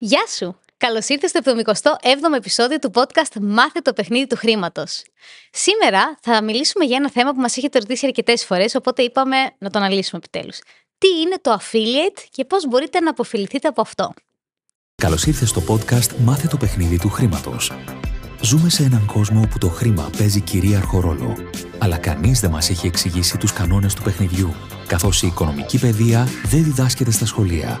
Γεια σου! Καλώς ήρθες στο 77ο επεισόδιο του podcast «Μάθε το παιχνίδι του χρήματος». Σήμερα θα μιλήσουμε για ένα θέμα που μας έχετε ρωτήσει αρκετές φορές, οπότε είπαμε να το αναλύσουμε επιτέλους. Τι είναι το affiliate και πώς μπορείτε να αποφεληθείτε από αυτό. Καλώς ήρθες στο podcast «Μάθε το παιχνίδι του χρήματος». Ζούμε σε έναν κόσμο όπου το χρήμα παίζει κυρίαρχο ρόλο, αλλά κανείς δεν μας έχει εξηγήσει τους κανόνες του παιχνιδιού, καθώς η οικονομική παιδεία δεν διδάσκεται στα σχολεία.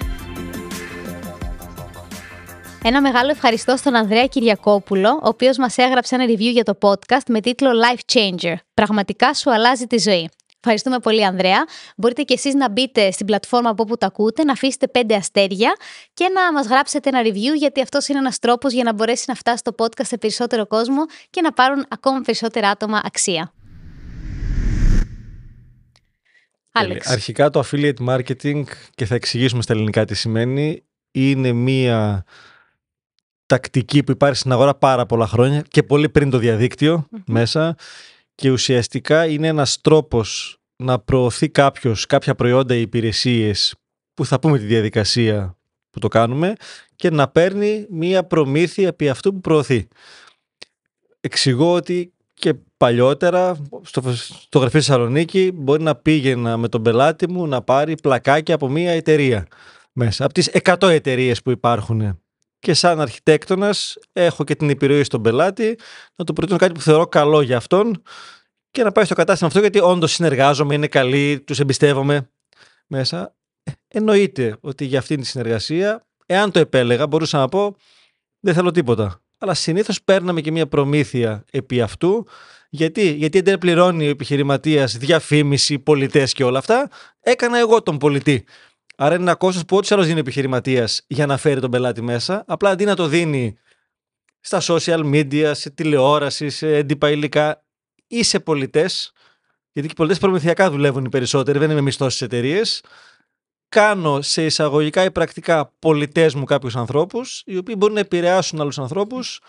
Ένα μεγάλο ευχαριστώ στον Ανδρέα Κυριακόπουλο, ο οποίος μας έγραψε ένα review για το podcast με τίτλο Life Changer. Πραγματικά σου αλλάζει τη ζωή. Ευχαριστούμε πολύ, Ανδρέα. Μπορείτε και εσείς να μπείτε στην πλατφόρμα από όπου το ακούτε, να αφήσετε 5 αστέρια και να μας γράψετε ένα review, γιατί αυτός είναι ένας τρόπος για να μπορέσει να φτάσει το podcast σε περισσότερο κόσμο και να πάρουν ακόμα περισσότερα άτομα αξία. Άλεξ. Αρχικά το affiliate marketing, και θα εξηγήσουμε στα ελληνικά τι σημαίνει, είναι μία τακτική που υπάρχει στην αγορά πάρα πολλά χρόνια και πολύ πριν το διαδίκτυο μέσα, και ουσιαστικά είναι ένας τρόπος να προωθεί κάποιος κάποια προϊόντα ή υπηρεσίες, που θα πούμε τη διαδικασία που το κάνουμε, και να παίρνει μία προμήθεια επί αυτού που προωθεί. Εξηγώ ότι και παλιότερα στο γραφείο Θεσσαλονίκη μπορεί να πήγαινα με τον πελάτη μου να πάρει πλακάκια από μία εταιρεία μέσα, από τις 100 εταιρείες που υπάρχουν. Και σαν αρχιτέκτονας έχω και την επιρροή στον πελάτη να του προτείνω κάτι που θεωρώ καλό για αυτόν και να πάει στο κατάστημα αυτό, γιατί όντως συνεργάζομαι, είναι καλή, τους εμπιστεύομαι μέσα. Εννοείται ότι για αυτήν τη συνεργασία, εάν το επέλεγα, μπορούσα να πω δεν θέλω τίποτα. Αλλά συνήθως παίρναμε και μια προμήθεια επί αυτού. Γιατί δεν πληρώνει ο επιχειρηματίας διαφήμιση, πολιτές και όλα αυτά, έκανα εγώ τον πολιτή. Άρα είναι ένα κόστος που ό,τι άλλο δίνει ο επιχειρηματίας για να φέρει τον πελάτη μέσα, απλά αντί να το δίνει στα social media, σε τηλεόραση, σε έντυπα υλικά ή σε πολιτές, γιατί και οι πολιτές προμηθειακά δουλεύουν οι περισσότεροι, δεν είμαι μισθός στις εταιρείες, κάνω σε εισαγωγικά ή πρακτικά πολιτές μου κάποιους ανθρώπους, οι οποίοι μπορούν να επηρεάσουν άλλους ανθρώπους.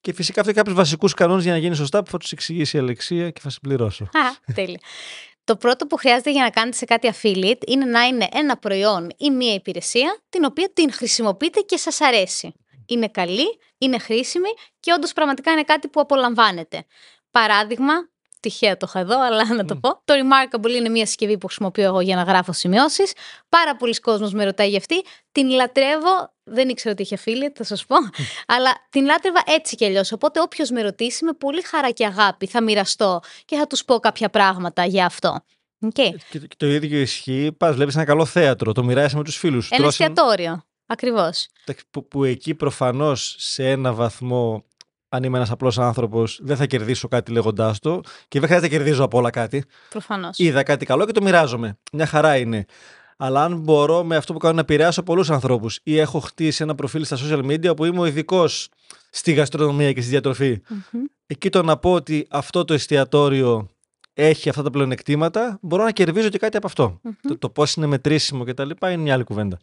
Και φυσικά αυτό έχει κάποιους βασικούς κανόνες για να γίνει σωστά, που θα τους εξηγήσει η Αλεξία και θα συμπληρώσω. Α, τέλεια. Το πρώτο που χρειάζεται για να κάνετε σε κάτι affiliate είναι να είναι ένα προϊόν ή μία υπηρεσία την οποία την χρησιμοποιείτε και σας αρέσει. Είναι καλή, είναι χρήσιμη και όντως πραγματικά είναι κάτι που απολαμβάνετε. Παράδειγμα, τυχαία το είχα εδώ, αλλά να το πω. Το Remarkable είναι μία συσκευή που χρησιμοποιώ εγώ για να γράφω σημειώσεις. Πάρα πολλοί κόσμος με ρωτάει για αυτή. Την λατρεύω. Δεν ήξερα ότι είχε affiliate, θα σας πω. Αλλά την λάτρευα έτσι κι αλλιώς. Οπότε όποιος με ρωτήσει, με πολύ χαρά και αγάπη θα μοιραστώ και θα τους πω κάποια πράγματα για αυτό. Okay. Και το ίδιο ισχύει. Πας, βλέπεις ένα καλό θέατρο, το μοιράζεσαι με τους φίλους σου. Ένα εστιατόριο. Ακριβώς. Που εκεί προφανώς σε ένα βαθμό, αν είμαι ένας απλός άνθρωπος, δεν θα κερδίσω κάτι λέγοντάς το. Και δεν χρειάζεται να κερδίζω από όλα κάτι. Προφανώς. Είδα κάτι καλό και το μοιράζομαι. Μια χαρά είναι. Αλλά αν μπορώ με αυτό που κάνω να επηρεάσω πολλούς ανθρώπους, ή έχω χτίσει ένα προφίλ στα social media που είμαι ο ειδικός στη γαστρονομία και στη διατροφή, εκεί το να πω ότι αυτό το εστιατόριο έχει αυτά τα πλεονεκτήματα, μπορώ να κερδίζω και κάτι από αυτό. Το πώς είναι μετρήσιμο κτλ. Είναι μια άλλη κουβέντα.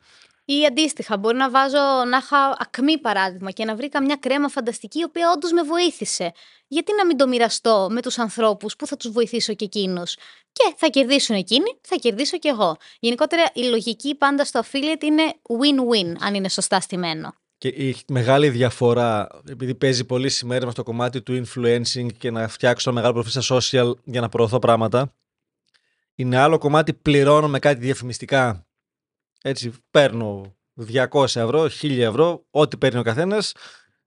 Ή αντίστοιχα, μπορεί να βάζω, να είχα Ακμή παράδειγμα και να βρήκα μια κρέμα φανταστική, η οποία όντως με βοήθησε. Γιατί να μην το μοιραστώ με τους ανθρώπους που θα τους βοηθήσω και εκείνους, και θα κερδίσουν εκείνοι, θα κερδίσω και εγώ. Γενικότερα, η λογική πάντα στο affiliate είναι win-win, αν είναι σωστά στημένο. Και η μεγάλη διαφορά, επειδή παίζει πολύ σήμερα μας το κομμάτι του influencing και να φτιάξω μεγάλο προφίλ στα social για να προωθώ πράγματα, είναι άλλο κομμάτι πληρώνω με κάτι διαφημιστικά. Έτσι, παίρνω 200 ευρώ, 1000 ευρώ, ό,τι παίρνει ο καθένας,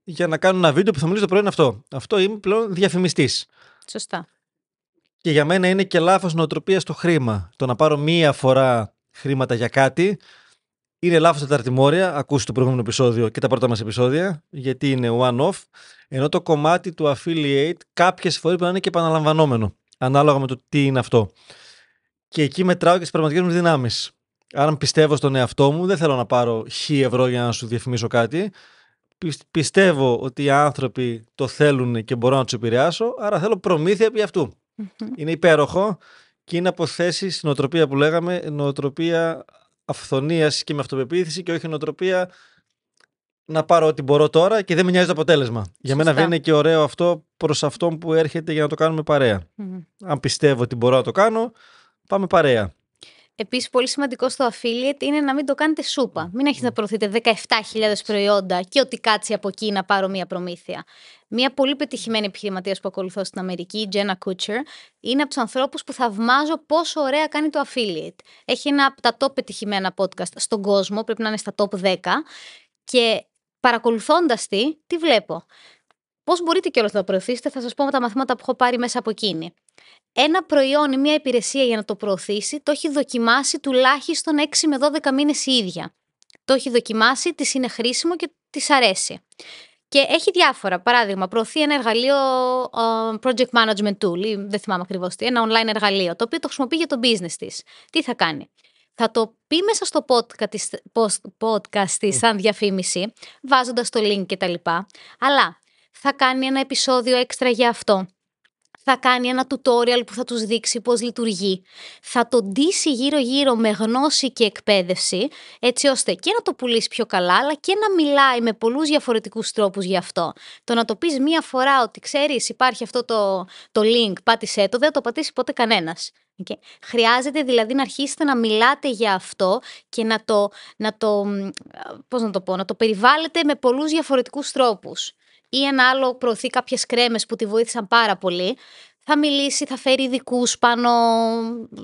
για να κάνω ένα βίντεο που θα μιλήσω το προϊόν αυτό. Αυτό είμαι πλέον διαφημιστής. Σωστά. Και για μένα είναι και λάθος νοοτροπία στο χρήμα. Το να πάρω μία φορά χρήματα για κάτι είναι λάθος τα ταρτιμόρια. Ακούστε το προηγούμενο επεισόδιο και τα πρώτα μας επεισόδια, γιατί είναι one-off. Ενώ το κομμάτι του affiliate κάποιες φορές πρέπει να είναι και επαναλαμβανόμενο, ανάλογα με το τι είναι αυτό. Και εκεί μετράω και τις πραγματικές μου δυνάμεις. Αν πιστεύω στον εαυτό μου, δεν θέλω να πάρω χι ευρώ για να σου διαφημίσω κάτι. πιστεύω ότι οι άνθρωποι το θέλουν και μπορώ να τους επηρεάσω, άρα θέλω προμήθεια επί αυτού. Mm-hmm. Είναι υπέροχο και είναι από θέσεις νοοτροπία που λέγαμε, νοοτροπία αυθονίας και με αυτοπεποίθηση και όχι νοοτροπία να πάρω ό,τι μπορώ τώρα και δεν με νοιάζει το αποτέλεσμα. Σωστά. Για μένα βγαίνει και ωραίο αυτό προς αυτόν που έρχεται για να το κάνουμε παρέα. Mm-hmm. Αν πιστεύω ότι μπορώ να το κάνω, πάμε παρέα. Επίσης, πολύ σημαντικό στο affiliate είναι να μην το κάνετε σούπα. Μην έχετε να προωθείτε 17.000 προϊόντα και ότι κάτσει από εκεί να πάρω μία προμήθεια. Μία πολύ πετυχημένη επιχειρηματίας που ακολουθώ στην Αμερική, η Jenna Kutcher, είναι από τους ανθρώπους που θαυμάζω πόσο ωραία κάνει το affiliate. Έχει ένα από τα top πετυχημένα podcast στον κόσμο, πρέπει να είναι στα top 10. Και παρακολουθώντας τι βλέπω. Πώς μπορείτε κιόλας να το προωθήσετε, θα σας πω με τα μαθήματα που έχω πάρει μέσα από εκείνη. Ένα προϊόν ή μια υπηρεσία για να το προωθήσει, το έχει δοκιμάσει τουλάχιστον 6 με 12 μήνες η ίδια. Το έχει δοκιμάσει, της είναι χρήσιμο και της αρέσει. Και έχει διάφορα. Παράδειγμα, προωθεί ένα εργαλείο project management tool, ή δεν θυμάμαι ακριβώς τι, ένα online εργαλείο, το οποίο το χρησιμοποιεί για το business της. Τι θα κάνει? Θα το πει μέσα στο podcast της σαν διαφήμιση, βάζοντας το link κτλ. Αλλά θα κάνει ένα επεισόδιο έξτρα για αυτό. Θα κάνει ένα tutorial που θα τους δείξει πώς λειτουργεί. Θα το ντύσει γύρω-γύρω με γνώση και εκπαίδευση, έτσι ώστε και να το πουλήσει πιο καλά, αλλά και να μιλάει με πολλούς διαφορετικούς τρόπους γι' αυτό. Το να το πεις μία φορά ότι ξέρεις υπάρχει αυτό το link, πάτησέ το, δεν το πατήσει ποτέ κανένας. Okay. Χρειάζεται δηλαδή να αρχίσετε να μιλάτε για αυτό και να το περιβάλλετε με πολλούς διαφορετικούς τρόπους. Ή ένα άλλο προωθεί κάποιες κρέμες που τη βοήθησαν πάρα πολύ, θα μιλήσει, θα φέρει ειδικούς πάνω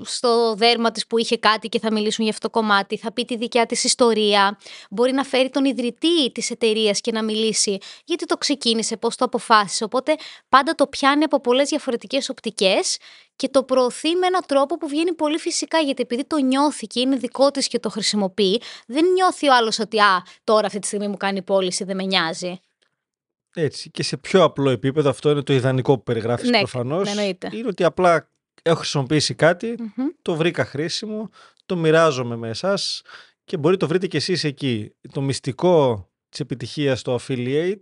στο δέρμα της που είχε κάτι και θα μιλήσουν για αυτό το κομμάτι, θα πει τη δικιά της ιστορία, μπορεί να φέρει τον ιδρυτή της εταιρείας και να μιλήσει γιατί το ξεκίνησε, πώς το αποφάσισε, οπότε πάντα το πιάνει από πολλές διαφορετικές οπτικές και το προωθεί με έναν τρόπο που βγαίνει πολύ φυσικά, γιατί επειδή το νιώθει και είναι δικό της και το χρησιμοποιεί, δεν νιώθει ο άλλος ότι τώρα αυτή τη στιγμή μου κάνει πώληση, δεν με νοιάζει. Έτσι, και σε πιο απλό επίπεδο, αυτό είναι το ιδανικό που περιγράφεις, ναι, προφανώς. Ναι, είναι ότι απλά έχω χρησιμοποιήσει κάτι, το βρήκα χρήσιμο, το μοιράζομαι με εσάς και μπορεί το βρείτε και εσείς εκεί. Το μυστικό της επιτυχίας στο affiliate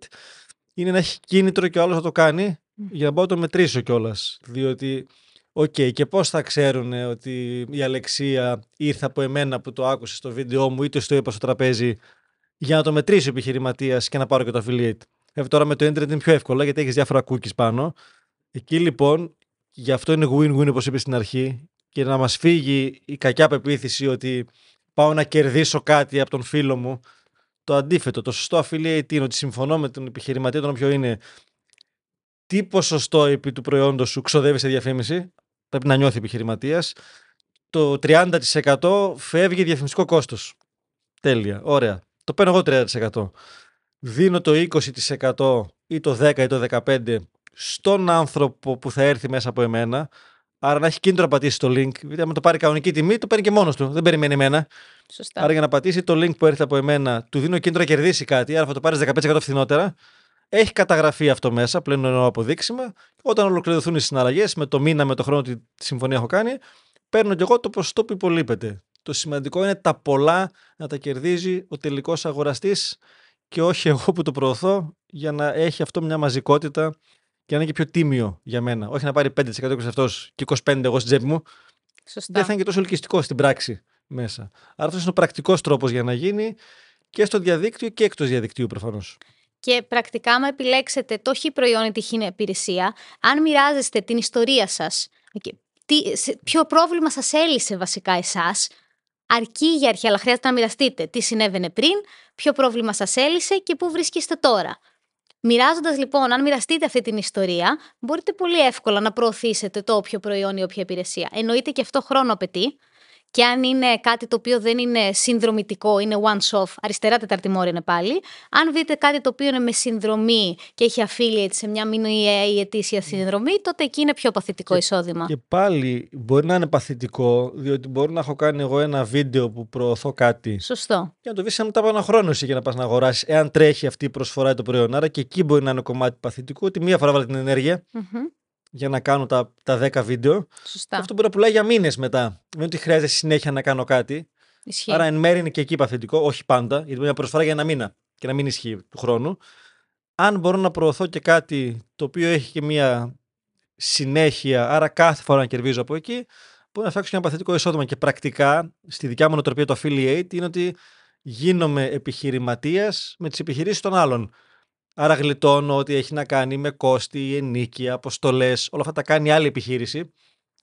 είναι να έχει κίνητρο και ο άλλος να το κάνει, για να μπορώ να το μετρήσω κιόλας. Διότι, και πώς θα ξέρουν ότι η Αλεξία ήρθε από εμένα που το άκουσε στο βίντεό μου ή το είπα στο τραπέζι, για να το μετρήσω επιχειρηματίας και να πάρω και το affiliate. Τώρα με το ίντερνετ είναι πιο εύκολα γιατί έχεις διάφορα cookies πάνω. Εκεί λοιπόν, γι' αυτό είναι win-win όπως είπες στην αρχή, και να μας φύγει η κακιά πεποίθηση ότι πάω να κερδίσω κάτι από τον φίλο μου. Το αντίθετο, το σωστό affiliate είναι ότι συμφωνώ με τον επιχειρηματία, τον οποίο είναι, τι ποσοστό επί του προϊόντος σου ξοδεύει σε διαφήμιση, πρέπει να νιώθει επιχειρηματίας, το 30% φεύγει διαφημιστικό κόστος. Τέλεια, ωραία. Το παίρνω εγώ 30%. Δίνω το 20% ή το 10% ή το 15% στον άνθρωπο που θα έρθει μέσα από εμένα. Άρα να έχει κίνητρο να πατήσει το link. Γιατί άμα το πάρει κανονική τιμή, το παίρνει και μόνος του. Δεν περιμένει εμένα. Σωστά. Άρα για να πατήσει το link που έρχεται από εμένα, του δίνω κίνητρο να κερδίσει κάτι. Άρα θα το πάρει 15% φθηνότερα. Έχει καταγραφεί αυτό μέσα, πλέον εννοώ αποδείξιμα. Όταν ολοκληρωθούν οι συναλλαγές με το μήνα, με το χρόνο, τη συμφωνία έχω κάνει, παίρνω κι εγώ το ποσοστό που υπολείπεται. Το σημαντικό είναι τα πολλά να τα κερδίζει ο τελικός αγοραστής. Και όχι εγώ που το προωθώ, για να έχει αυτό μια μαζικότητα και να είναι και πιο τίμιο για μένα. Όχι να πάρει 5% αυτός και 25% εγώ στην τσέπη μου. Σωστά. Δεν θα είναι και τόσο ελκυστικό στην πράξη μέσα. Άρα αυτός είναι ο πρακτικός τρόπος για να γίνει και στο διαδίκτυο και εκτός διαδικτύου προφανώς. Και πρακτικά, άμα επιλέξετε το χι προϊόν ή τη χι υπηρεσία, αν μοιράζεστε την ιστορία σας, ποιο πρόβλημα σας έλυσε βασικά εσάς, αρκεί για αρχή, αλλά χρειάζεται να μοιραστείτε τι συνέβαινε πριν, ποιο πρόβλημα σας έλυσε και πού βρίσκεστε τώρα. Μοιράζοντας λοιπόν, αν μοιραστείτε αυτή την ιστορία, μπορείτε πολύ εύκολα να προωθήσετε το όποιο προϊόν ή όποια υπηρεσία. Εννοείται και αυτό χρόνο απαιτεί, και αν είναι κάτι το οποίο δεν είναι συνδρομητικό, είναι one-off, αριστερά τεταρτημόρια είναι πάλι. Αν δείτε κάτι το οποίο είναι με συνδρομή και έχει affiliate σε μια μηνιαία ή ετήσια συνδρομή, τότε εκεί είναι πιο παθητικό εισόδημα. Και πάλι μπορεί να είναι παθητικό, διότι μπορεί να έχω κάνει εγώ ένα βίντεο που προωθώ κάτι. Σωστό. Και να το βρει μετά από ένα χρόνο εσύ για να πας να αγοράσεις, εάν τρέχει αυτή η προσφορά ή το προϊόν. Άρα και εκεί μπορεί να είναι κομμάτι παθητικό, ότι μία φορά βάλα την ενέργεια. Για να κάνω τα 10 βίντεο. Σωστά. Αυτό μπορεί να πουλάει για μήνες μετά. Δεν είναι ότι χρειάζεται συνέχεια να κάνω κάτι. Ισχύει. Άρα εν μέρει είναι και εκεί παθητικό, όχι πάντα, γιατί είναι μια προσφορά για ένα μήνα. και να μην ισχύει του χρόνου. Αν μπορώ να προωθώ και κάτι το οποίο έχει και μια συνέχεια, άρα κάθε φορά να κερδίζω από εκεί, μπορώ να φτιάξω και ένα παθητικό εισόδημα. Και πρακτικά, στη δικιά μου νοοτροπία το affiliate είναι ότι γίνομαι επιχειρηματίας με τις επιχειρήσεις των άλλων. Άρα γλιτώνω ό,τι έχει να κάνει με κόστη, ενίκεια, αποστολές, όλα αυτά τα κάνει άλλη επιχείρηση.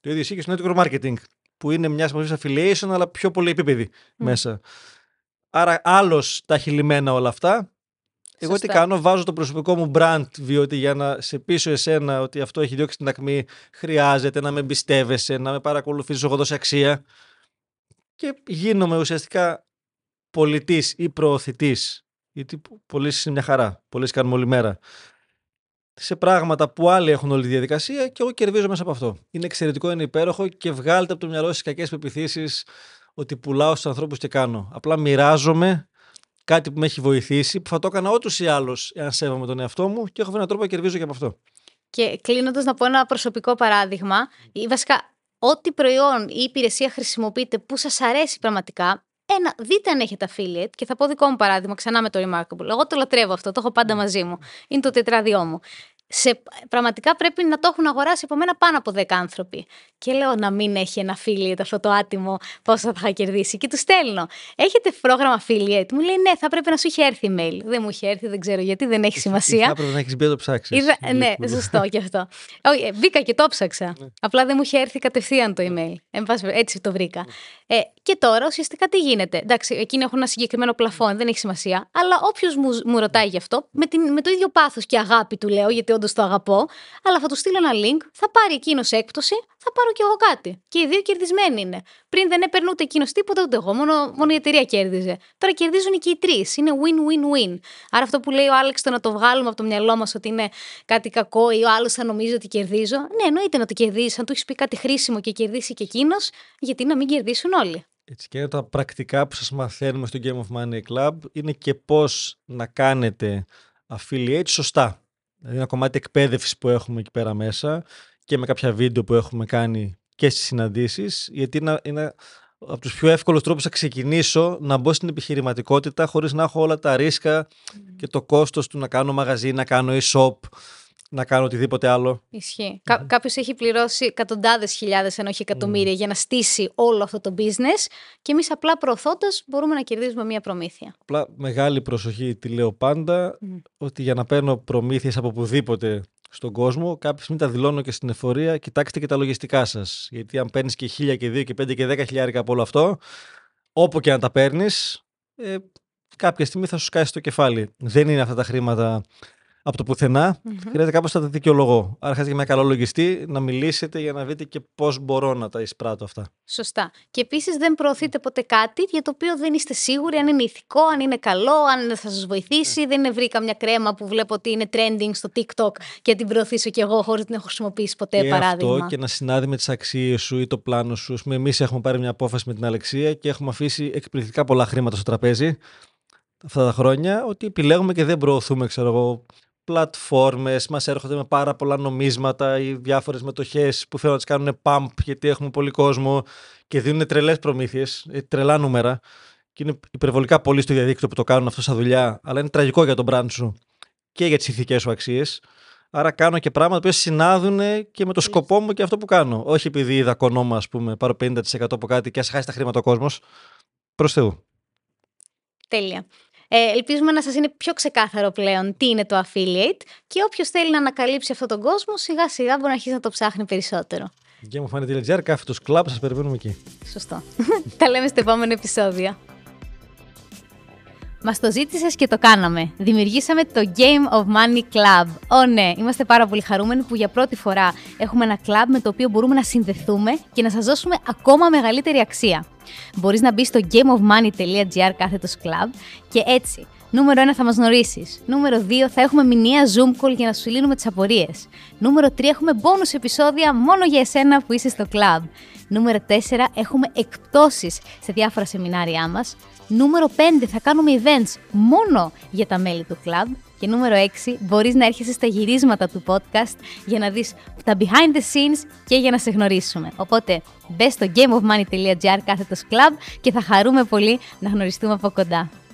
Το ίδιο ισχύει και στο network marketing, που είναι μια μορφή affiliation, αλλά πιο πολύ επίπεδη μέσα. Άρα άλλος τα έχει λυμμένα όλα αυτά. Εγώ τι κάνω, βάζω το προσωπικό μου brand, διότι για να σε πείσω εσένα ότι αυτό έχει διώξει την ακμή, χρειάζεται να με εμπιστεύεσαι, να με παρακολουθείς, εγώ δώσω αξία. Και γίνομαι ουσιαστικά πολιτής ή προωθητής. Γιατί πωλήσεις είναι μια χαρά. Πωλήσεις κάνουμε όλη μέρα. Σε πράγματα που άλλοι έχουν όλη τη διαδικασία και εγώ κερδίζω μέσα από αυτό. Είναι εξαιρετικό, είναι υπέροχο και βγάλτε από το μυαλό σας κακές πεποιθήσεις ότι πουλάω στους ανθρώπους και κάνω. Απλά μοιράζομαι κάτι που με έχει βοηθήσει, που θα το έκανα ούτως ή άλλως εάν σέβομαι τον εαυτό μου και έχω βρει έναν τρόπο να κερδίζω και από αυτό. Και κλείνοντας, να πω ένα προσωπικό παράδειγμα. Βασικά, ό,τι προϊόν ή υπηρεσία χρησιμοποιείτε που σας αρέσει πραγματικά. Δείτε αν έχετε affiliate, και θα πω δικό μου παράδειγμα ξανά με το Remarkable. Εγώ το λατρεύω αυτό, το έχω πάντα μαζί μου. Είναι το τετράδιό μου. Πραγματικά πρέπει να το έχουν αγοράσει από μένα πάνω από 10 άνθρωποι. Και λέω να μην έχει ένα affiliate αυτό το άτιμο, πώς θα είχα κερδίσει. Και του στέλνω. Έχετε πρόγραμμα affiliate? Μου λέει ναι, θα πρέπει να σου είχε έρθει email. Δεν μου είχε έρθει, δεν ξέρω γιατί, δεν έχει σημασία. Θα πρέπει να έχει μπει να το ψάξει. Ναι, ζωστό και αυτό. Μπήκα και το ψάξα. Απλά δεν μου είχε έρθει κατευθείαν το email. Έτσι το βρήκα. Και τώρα ουσιαστικά τι γίνεται. Εντάξει, εκείνοι έχουν ένα συγκεκριμένο πλαφόν, δεν έχει σημασία. Αλλά όποιο μου ρωτάει γι' αυτό, με το ίδιο πάθος και αγάπη του λέω, γιατί όντως το αγαπώ, αλλά θα του στείλω ένα link, θα πάρει εκείνος έκπτωση, θα πάρω κι εγώ κάτι. Και οι δύο κερδισμένοι είναι. Πριν δεν έπαιρνε ούτε εκείνος τίποτα, ούτε εγώ. Μόνο η εταιρεία κέρδιζε. Τώρα κερδίζουν και οι τρεις. Είναι win-win-win. Άρα αυτό που λέει ο Άλεξ, το να το βγάλουμε από το μυαλό μας ότι είναι κάτι κακό ή ο άλλος θα νομίζει ότι κερδίζω. Ναι, εννοείται να το κερδίσει. Αν του έχει πει κάτι χρήσιμο και κερδίσει και εκείνος, γιατί να μην κερδίσουν όλοι. Έτσι, και τα πρακτικά που σας μαθαίνουμε στο Game of Money Club είναι και πώς να κάνετε affiliate σωστά. Δηλαδή ένα κομμάτι εκπαίδευσης που έχουμε εκεί πέρα μέσα και με κάποια βίντεο που έχουμε κάνει και στις συναντήσεις, γιατί είναι από τους πιο εύκολους τρόπους να ξεκινήσω να μπω στην επιχειρηματικότητα χωρίς να έχω όλα τα ρίσκα και το κόστος του να κάνω μαγαζί, να κάνω e-shop, να κάνω οτιδήποτε άλλο. Ισχύει. Κάποιος έχει πληρώσει εκατοντάδες χιλιάδες, αν όχι εκατομμύρια, για να στήσει όλο αυτό το business και εμείς απλά προωθώντας μπορούμε να κερδίζουμε μία προμήθεια. Απλά μεγάλη προσοχή, τη λέω πάντα, ότι για να παίρνω προμήθειες από οπουδήποτε στον κόσμο, κάποια στιγμή τα δηλώνω και στην εφορία, κοιτάξτε και τα λογιστικά σας. Γιατί αν παίρνεις και 1.000 και 2 και 5 και 10 χιλιάρικα από όλο αυτό, όπου και αν τα παίρνεις, κάποια στιγμή θα σου σκάσει το κεφάλι. Δεν είναι αυτά τα χρήματα από το πουθενά, χρειάζεται κάπως να τα δικαιολογώ. Άρα χρειάζεται και μια καλό λογιστή να μιλήσετε για να δείτε και πώς μπορώ να τα εισπράττω αυτά. Σωστά. Και επίσης δεν προωθείτε ποτέ κάτι για το οποίο δεν είστε σίγουροι αν είναι ηθικό, αν είναι καλό, αν θα σας βοηθήσει. Δεν βρήκα μια κρέμα που βλέπω ότι είναι trending στο TikTok και την προωθήσω κι εγώ χωρίς να την έχω χρησιμοποιήσει ποτέ, και παράδειγμα. Αυτό και να συνάδει με τις αξίες σου ή το πλάνο σου. Εμείς έχουμε πάρει μια απόφαση με την Αλεξία και έχουμε αφήσει εκπληκτικά πολλά χρήματα στο τραπέζι αυτά τα χρόνια, ότι επιλέγουμε και δεν προωθούμε, ξέρω εγώ, πλατφόρμες, μας έρχονται με πάρα πολλά νομίσματα ή διάφορες μετοχές που θέλουν να τις κάνουν pump γιατί έχουμε πολύ κόσμο και δίνουν τρελές προμήθειες, τρελά νούμερα, και είναι υπερβολικά πολλοί στο διαδίκτυο που το κάνουν αυτό σαν δουλειά, αλλά είναι τραγικό για τον brand σου και για τις ηθικές σου αξίες. Άρα κάνω και πράγματα που συνάδουν και με το σκοπό μου και αυτό που κάνω. Όχι επειδή είδα κονόμα, ας πούμε, πάρω 50% από κάτι και ας χάσει τα χρήματα ο κόσμος. Προς Θεού. Τέλεια. Ελπίζουμε να σας είναι πιο ξεκάθαρο πλέον τι είναι το affiliate, και όποιος θέλει να ανακαλύψει αυτόν τον κόσμο σιγά σιγά μπορεί να αρχίσει να το ψάχνει περισσότερο. GameofMoney.gr, / club, σας περιμένουμε εκεί. Σωστό. Τα λέμε στο επόμενο επεισόδιο. Μας το ζήτησες και το κάναμε. Δημιουργήσαμε το Game of Money Club. Ναι, είμαστε πάρα πολύ χαρούμενοι που για πρώτη φορά έχουμε ένα club με το οποίο μπορούμε να συνδεθούμε και να σας δώσουμε ακόμα μεγαλύτερη αξία. Μπορείς να μπεις στο gameofmoney.gr /club και έτσι, νούμερο 1 θα μας γνωρίσεις. Νούμερο 2 θα έχουμε μηνιαία Zoom call για να σου λύνουμε τις απορίες. Νούμερο 3 έχουμε bonus επεισόδια μόνο για εσένα που είσαι στο club. Νούμερο 4 έχουμε εκπτώσεις σε διάφορα σεμινάρια μας. Νούμερο 5 θα κάνουμε events μόνο για τα μέλη του club. Και νούμερο 6 μπορείς να έρχεσαι στα γυρίσματα του podcast για να δεις τα behind the scenes και για να σε γνωρίσουμε. Οπότε μπες στο gameofmoney.gr /club και θα χαρούμε πολύ να γνωριστούμε από κοντά.